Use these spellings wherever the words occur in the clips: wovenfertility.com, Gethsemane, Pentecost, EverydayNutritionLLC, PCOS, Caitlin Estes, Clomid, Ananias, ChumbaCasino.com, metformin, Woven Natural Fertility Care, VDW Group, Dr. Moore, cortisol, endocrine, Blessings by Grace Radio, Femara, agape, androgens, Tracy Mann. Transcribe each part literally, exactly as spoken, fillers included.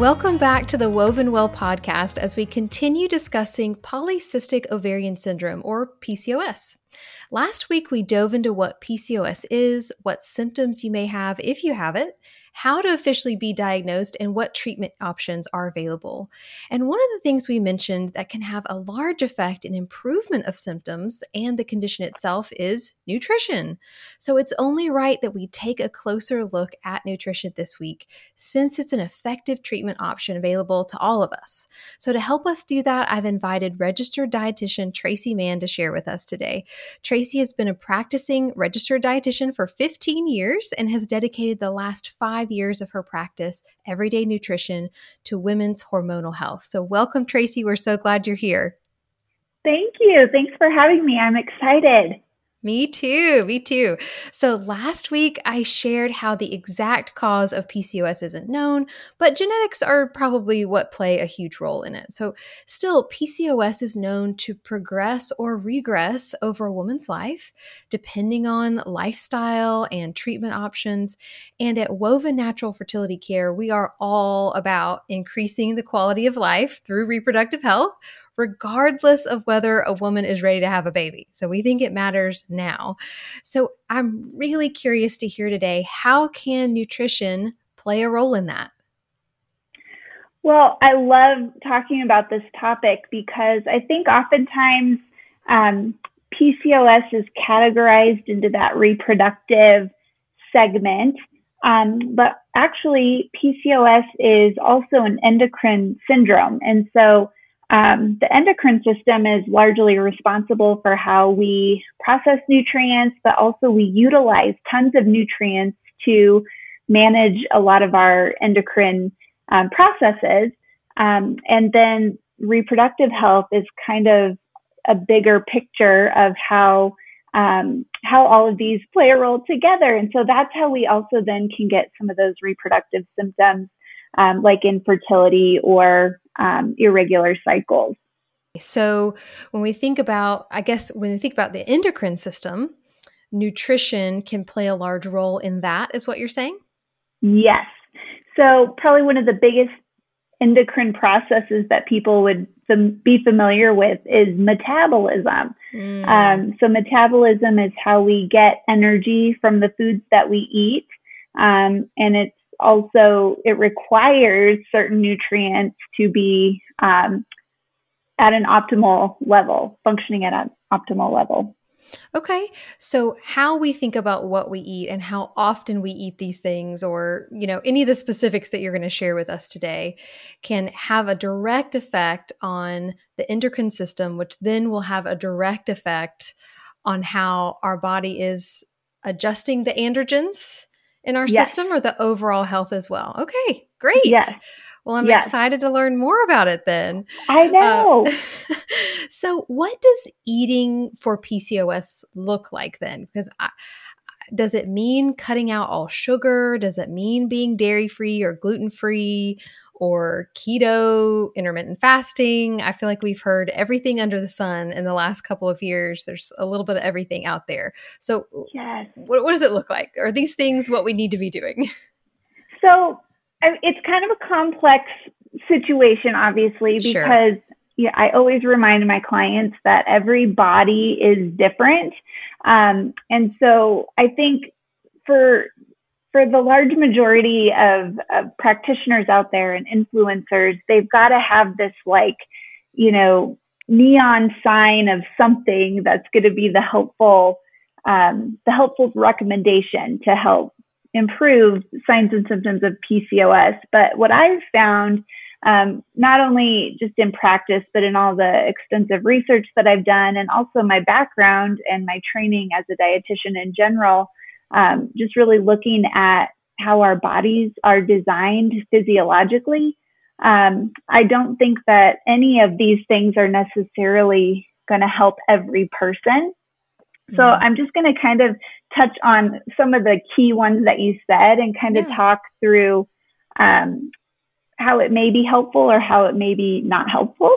Welcome back to the Woven Well podcast as we continue discussing polycystic ovarian syndrome, or P C O S. Last week, we dove into what P C O S is, what symptoms you may have if you have it, how to officially be diagnosed, and what treatment options are available. And one of the things we mentioned that can have a large effect in improvement of symptoms and the condition itself is nutrition. So it's only right that we take a closer look at nutrition this week, since it's an effective treatment option available to all of us. So to help us do that, I've invited registered dietitian Tracy Mann to share with us today. Tracy has been a practicing registered dietitian for fifteen years and has dedicated the last five years of her practice, Everyday Nutrition, to women's hormonal health. So welcome, Tracy. We're so glad you're here. Thank you. Thanks for having me. I'm excited. Me too. Me too. So last week, I shared how the exact cause of P C O S isn't known, but genetics are probably what play a huge role in it. So still, P C O S is known to progress or regress over a woman's life, depending on lifestyle and treatment options. And at Woven Natural Fertility Care, we are all about increasing the quality of life through reproductive health, regardless of whether a woman is ready to have a baby. So we think it matters now. So I'm really curious to hear today, how can nutrition play a role in that? Well, I love talking about this topic because I think oftentimes um, P C O S is categorized into that reproductive segment, um, but actually P C O S is also an endocrine syndrome. And so Um, the endocrine system is largely responsible for how we process nutrients, but also we utilize tons of nutrients to manage a lot of our endocrine um, processes. Um, and then reproductive health is kind of a bigger picture of how um, how all of these play a role together. And so that's how we also then can get some of those reproductive symptoms, um, like infertility or Um, irregular cycles. So when we think about, I guess, when we think about the endocrine system, nutrition can play a large role in that, is what you're saying? Yes. So probably one of the biggest endocrine processes that people would fam- be familiar with is metabolism. Mm. Um, so metabolism is how we get energy from the foods that we eat. Um, and it's Also, it requires certain nutrients to be um, at an optimal level, functioning at an optimal level. Okay. So how we think about what we eat and how often we eat these things, or, you know, any of the specifics that you're going to share with us today, can have a direct effect on the endocrine system, which then will have a direct effect on how our body is adjusting the androgens in our yes. system, or the overall health as well. Okay, great. Yes. Well, I'm yes. excited to learn more about it then. I know. Uh, so what does eating for P C O S look like then? Because I, does it mean cutting out all sugar? Does it mean being dairy-free or gluten-free or keto, intermittent fasting? I feel like we've heard everything under the sun in the last couple of years. There's a little bit of everything out there. So yes. what, what does it look like? Are these things what we need to be doing? So it's kind of a complex situation, obviously, because sure. yeah, I always remind my clients that every body is different. Um, and so I think for For the large majority of, of practitioners out there and influencers, they've got to have this, like, you know, neon sign of something that's going to be the helpful, um, the helpful recommendation to help improve signs and symptoms of P C O S. But what I've found, um, not only just in practice, but in all the extensive research that I've done, and also my background and my training as a dietitian in general, Um, just really looking at how our bodies are designed physiologically. Um, I don't think that any of these things are necessarily going to help every person. So mm-hmm. I'm just going to kind of touch on some of the key ones that you said and kind of yeah. talk through um, how it may be helpful or how it may be not helpful.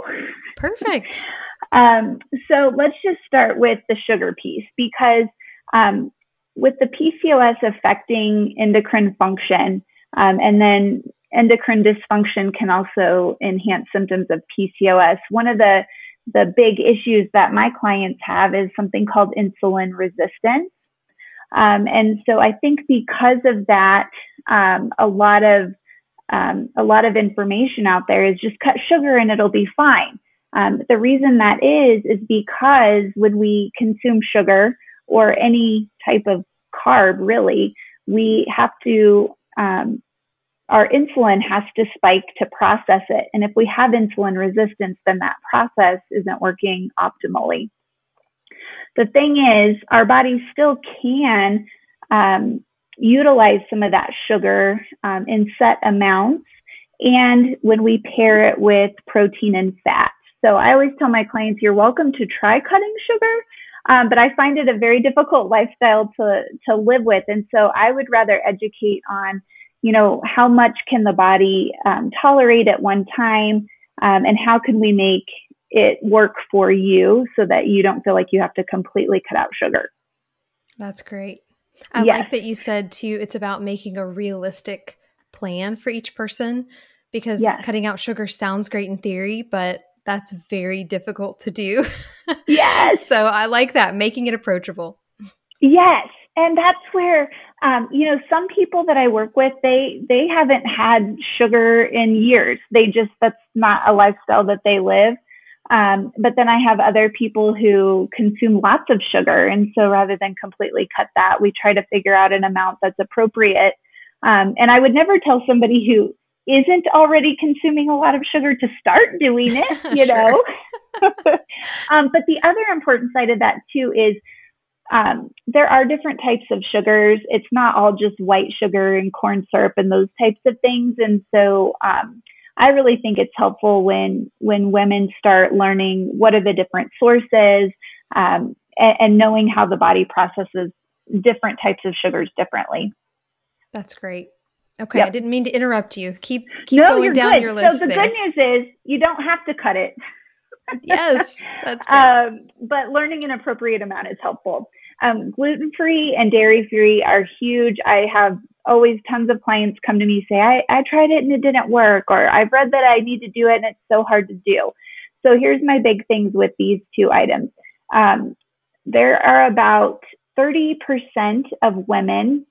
Perfect. um, so let's just start with the sugar piece, because um, with the P C O S affecting endocrine function, um, and then endocrine dysfunction can also enhance symptoms of P C O S. One of the The big issues that my clients have is something called insulin resistance. Um, and so I think because of that, um, a lot of, um, a lot of information out there is just cut sugar and it'll be fine. Um, the reason that is, is because when we consume sugar or any type of carb, really, we have to, um, our insulin has to spike to process it. And if we have insulin resistance, then that process isn't working optimally. The thing is, our body still can um, utilize some of that sugar um, in set amounts, and when we pair it with protein and fat. So I always tell my clients, you're welcome to try cutting sugar, um, but I find it a very difficult lifestyle to, to live with. And so I would rather educate on, you know, how much can the body um, tolerate at one time, um, and how can we make it work for you so that you don't feel like you have to completely cut out sugar. That's great. I yes. like that you said too, it's about making a realistic plan for each person, because yes. cutting out sugar sounds great in theory, but that's very difficult to do. Yes. So I like that, making it approachable. Yes. And that's where, um, you know, some people that I work with, they, they haven't had sugar in years. They just, that's not a lifestyle that they live. Um, but then I have other people who consume lots of sugar. And so rather than completely cut that, we try to figure out an amount that's appropriate. Um, and I would never tell somebody who isn't already consuming a lot of sugar to start doing it, you know. um, but the other important side of that too is, Um, there are different types of sugars. It's not all just white sugar and corn syrup and those types of things. And so um, I really think it's helpful when when women start learning what are the different sources, um, and, and knowing how the body processes different types of sugars differently. That's great. Okay, yep. I didn't mean to interrupt you. Keep keep no, going down good. your list. So the there. good news is you don't have to cut it. Yes, that's great. Um, but learning an appropriate amount is helpful. Um, gluten-free and dairy-free are huge. I have always tons of clients come to me say, I, I tried it and it didn't work, or I've read that I need to do it and it's so hard to do. So here's my big things with these two items. Um, there are about thirty percent of women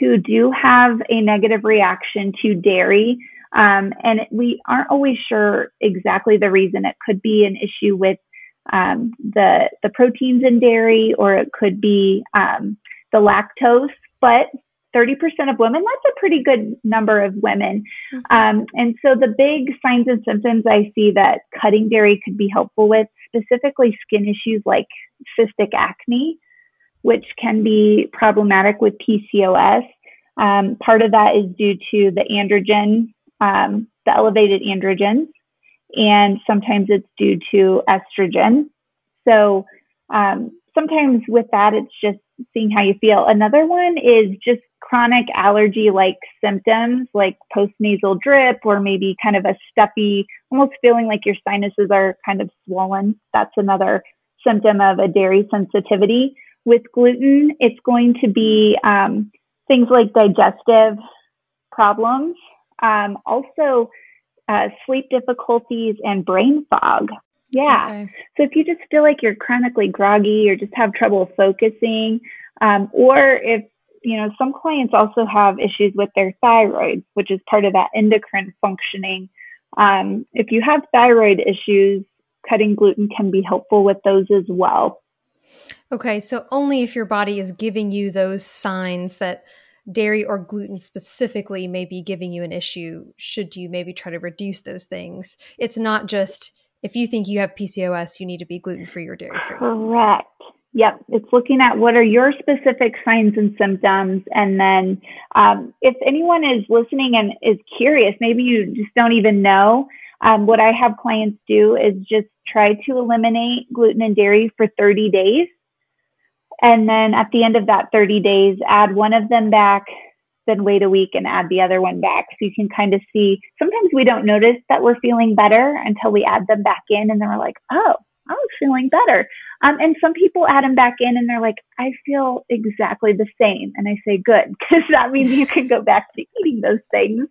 who do have a negative reaction to dairy. Um, and we aren't always sure exactly the reason. It could be an issue with um, the the proteins in dairy, or it could be um, the lactose. But thirty percent of women, that's a pretty good number of women. Mm-hmm. Um, and so the big signs and symptoms I see that cutting dairy could be helpful with, specifically skin issues like cystic acne, which can be problematic with P C O S. Um, part of that is due to the androgen. Um, the elevated androgens, and sometimes it's due to estrogen. So um, sometimes with that, it's just seeing how you feel. Another one is just chronic allergy-like symptoms, like postnasal drip, or maybe kind of a stuffy, almost feeling like your sinuses are kind of swollen. That's another symptom of a dairy sensitivity. With gluten, it's going to be um, things like digestive problems. Um, also, uh, sleep difficulties and brain fog. Yeah. Okay. So if you just feel like you're chronically groggy or just have trouble focusing, um, or if, you know, some clients also have issues with their thyroid, which is part of that endocrine functioning. Um, if you have thyroid issues, cutting gluten can be helpful with those as well. Okay. So only if your body is giving you those signs that dairy or gluten specifically may be giving you an issue, should you maybe try to reduce those things. It's not just if you think you have P C O S, you need to be gluten-free or dairy-free. Correct. Yep. It's looking at what are your specific signs and symptoms. And then um, if anyone is listening and is curious, maybe you just don't even know, um, what I have clients do is just try to eliminate gluten and dairy for thirty days. And then at the end of that thirty days, add one of them back, then wait a week and add the other one back. So you can kind of see, sometimes we don't notice that we're feeling better until we add them back in. And then we're like, oh, I was feeling better. Um, and some people add them back in and they're like, I feel exactly the same. And I say, good, because that means you can go back to eating those things.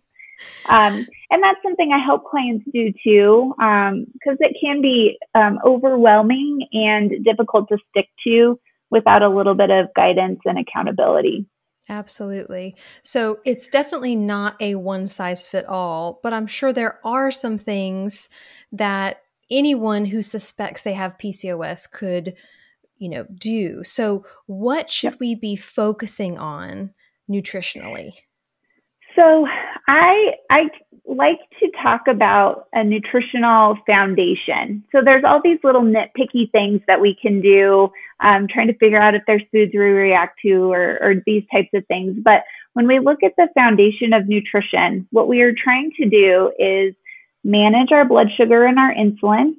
Um, and that's something I help clients do too, because um, it can be um, overwhelming and difficult to stick to without a little bit of guidance and accountability. Absolutely. So it's definitely not a one size fit all, but I'm sure there are some things that anyone who suspects they have P C O S could, you know, do. So what should we be focusing on nutritionally? So I I like to talk about a nutritional foundation. So there's all these little nitpicky things that we can do, um, trying to figure out if there's foods we react to or, or these types of things. But when we look at the foundation of nutrition, what we are trying to do is manage our blood sugar and our insulin,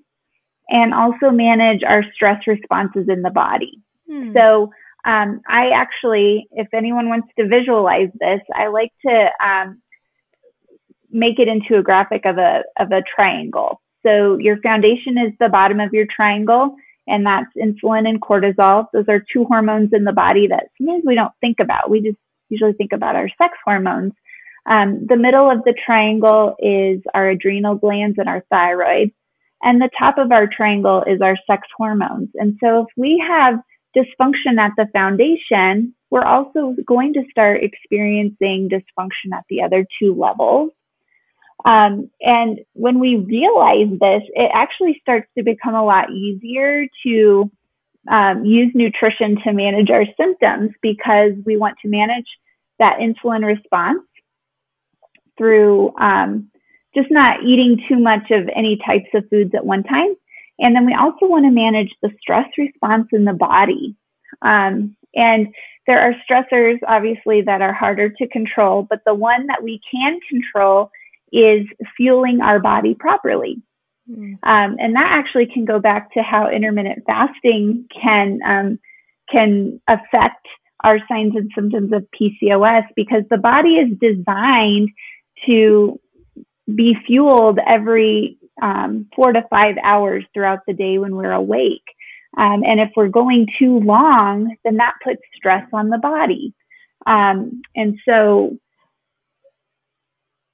and also manage our stress responses in the body. Hmm. So um, I actually, if anyone wants to visualize this, I like to um, make it into a graphic of a of a triangle. So your foundation is the bottom of your triangle, and that's insulin and cortisol. Those are two hormones in the body that sometimes we don't think about. We just usually think about our sex hormones. Um, the middle of the triangle is our adrenal glands and our thyroid. And the top of our triangle is our sex hormones. And so if we have dysfunction at the foundation, we're also going to start experiencing dysfunction at the other two levels. Um, and when we realize this, it actually starts to become a lot easier to um, use nutrition to manage our symptoms, because we want to manage that insulin response through um, just not eating too much of any types of foods at one time. And then we also want to manage the stress response in the body. Um, and there are stressors, obviously, that are harder to control, but the one that we can control is fueling our body properly. Mm. Um, and that actually can go back to how intermittent fasting can um, can affect our signs and symptoms of P C O S, because the body is designed to be fueled every um, four to five hours throughout the day when we're awake. Um, and if we're going too long, then that puts stress on the body. Um, and so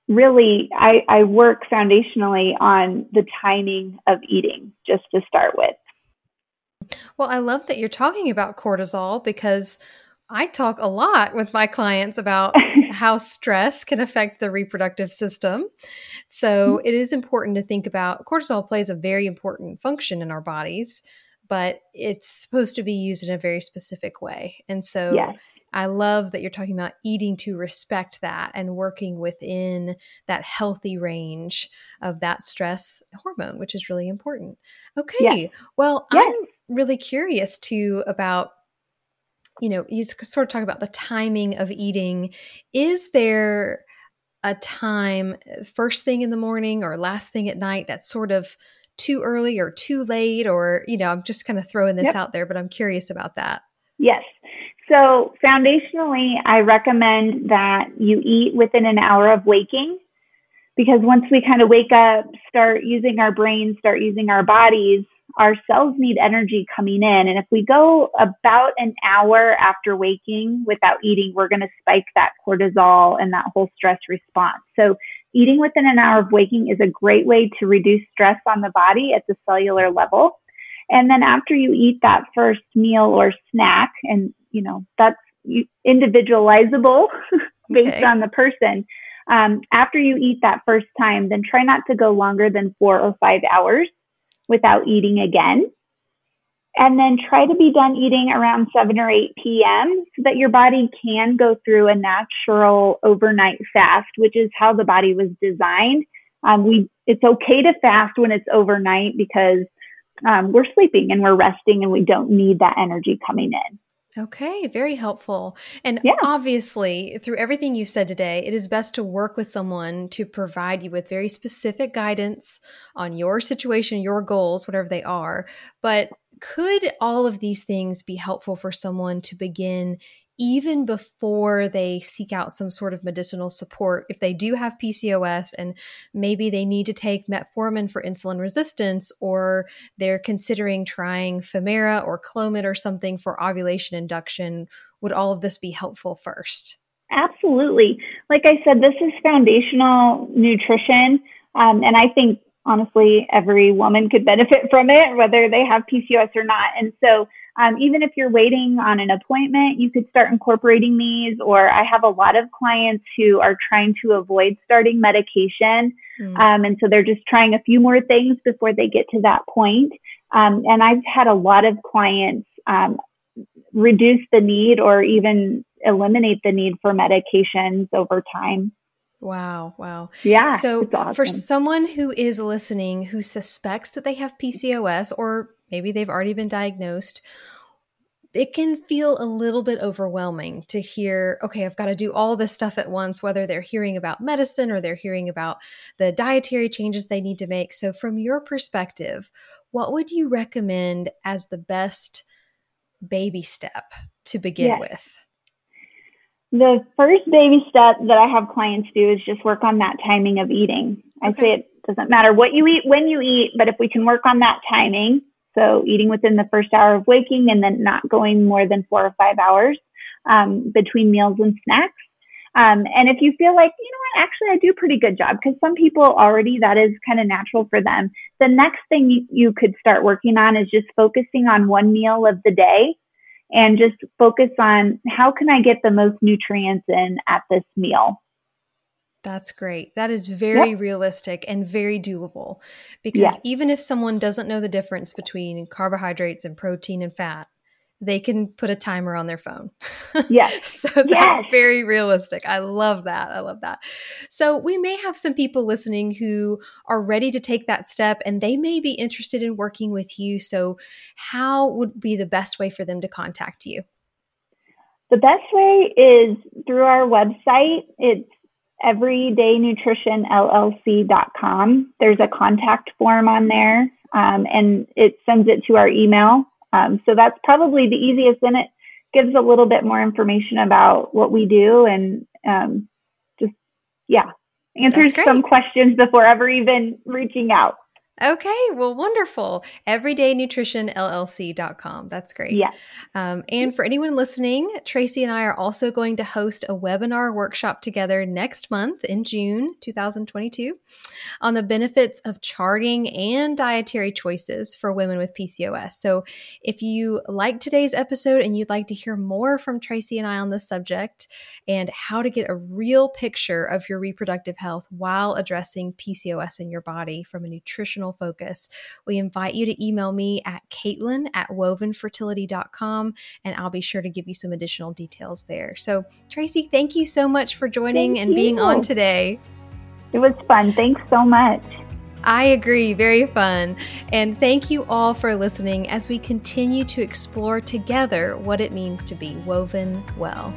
really, I, I work foundationally on the timing of eating, just to start with. Well, I love that you're talking about cortisol, because I talk a lot with my clients about how stress can affect the reproductive system. So it is important to think about cortisol plays a very important function in our bodies, but it's supposed to be used in a very specific way. And so yes. I love that you're talking about eating to respect that and working within that healthy range of that stress hormone, which is really important. Okay. Yes. Well, yes. I'm really curious too about, you know, you sort of talk about the timing of eating. Is there a time, first thing in the morning or last thing at night, that's sort of too early or too late? Or, you know, I'm just kind of throwing this yep. out there, but I'm curious about that. Yes. So foundationally, I recommend that you eat within an hour of waking, because once we kind of wake up, start using our brains, start using our bodies, our cells need energy coming in. And if we go about an hour after waking without eating, we're going to spike that cortisol and that whole stress response. So eating within an hour of waking is a great way to reduce stress on the body at the cellular level. And then after you eat that first meal or snack, and you know, that's individualizable based okay. on the person. Um, after you eat that first time, then try not to go longer than four or five hours without eating again. And then try to be done eating around seven or eight p.m. so that your body can go through a natural overnight fast, which is how the body was designed. Um, we it's okay to fast when it's overnight, because um, we're sleeping and we're resting and we don't need that energy coming in. Okay, very helpful. And yeah. obviously, through everything you said today, it is best to work with someone to provide you with very specific guidance on your situation, your goals, whatever they are. But could all of these things be helpful for someone to begin even before they seek out some sort of medicinal support? If they do have P C O S and maybe they need to take metformin for insulin resistance, or they're considering trying Femara or Clomid or something for ovulation induction, would all of this be helpful first? Absolutely. Like I said, this is foundational nutrition. Um, and I think, honestly, every woman could benefit from it, whether they have P C O S or not. And so um, even if you're waiting on an appointment, you could start incorporating these. Or I have a lot of clients who are trying to avoid starting medication. Mm. Um, and so they're just trying a few more things before they get to that point. Um, and I've had a lot of clients um, reduce the need or even eliminate the need for medications over time. Wow. Wow. Yeah. So awesome. For someone who is listening, who suspects that they have P C O S, or maybe they've already been diagnosed, it can feel a little bit overwhelming to hear, okay, I've got to do all this stuff at once, whether they're hearing about medicine or they're hearing about the dietary changes they need to make. So from your perspective, what would you recommend as the best baby step to begin yes. with? The first baby step that I have clients do is just work on that timing of eating. I okay. say it doesn't matter what you eat, when you eat, but if we can work on that timing, so eating within the first hour of waking and then not going more than four or five hours um, between meals and snacks. Um, and if you feel like, you know what, actually I do a pretty good job, because some people already that is kind of natural for them. The next thing you, you could start working on is just focusing on one meal of the day. And just focus on how can I get the most nutrients in at this meal? That's great. That is very yep. realistic and very doable. Because yes. even if someone doesn't know the difference between carbohydrates and protein and fat, they can put a timer on their phone. Yes. So that's yes. very realistic. I love that. I love that. So we may have some people listening who are ready to take that step, and they may be interested in working with you. So how would be the best way for them to contact you? The best way is through our website. It's everyday nutrition L L C dot com. There's a contact form on there, um, and it sends it to our email. Um, so that's probably the easiest, and it gives a little bit more information about what we do and um, just, yeah, answers some questions before ever even reaching out. Okay. Well, wonderful. everyday nutrition L L C dot com. That's great. Yeah. Um, and for anyone listening, Tracy and I are also going to host a webinar workshop together next month in June twenty twenty-two on the benefits of charting and dietary choices for women with P C O S. So if you like today's episode and you'd like to hear more from Tracy and I on this subject and how to get a real picture of your reproductive health while addressing P C O S in your body from a nutritional focus, we invite you to email me at Caitlin at woven fertility dot com, and I'll be sure to give you some additional details there. So Tracy, thank you so much for joining thank and you. being on today. It was fun. Thanks so much. I agree. Very fun. And thank you all for listening as we continue to explore together what it means to be woven well.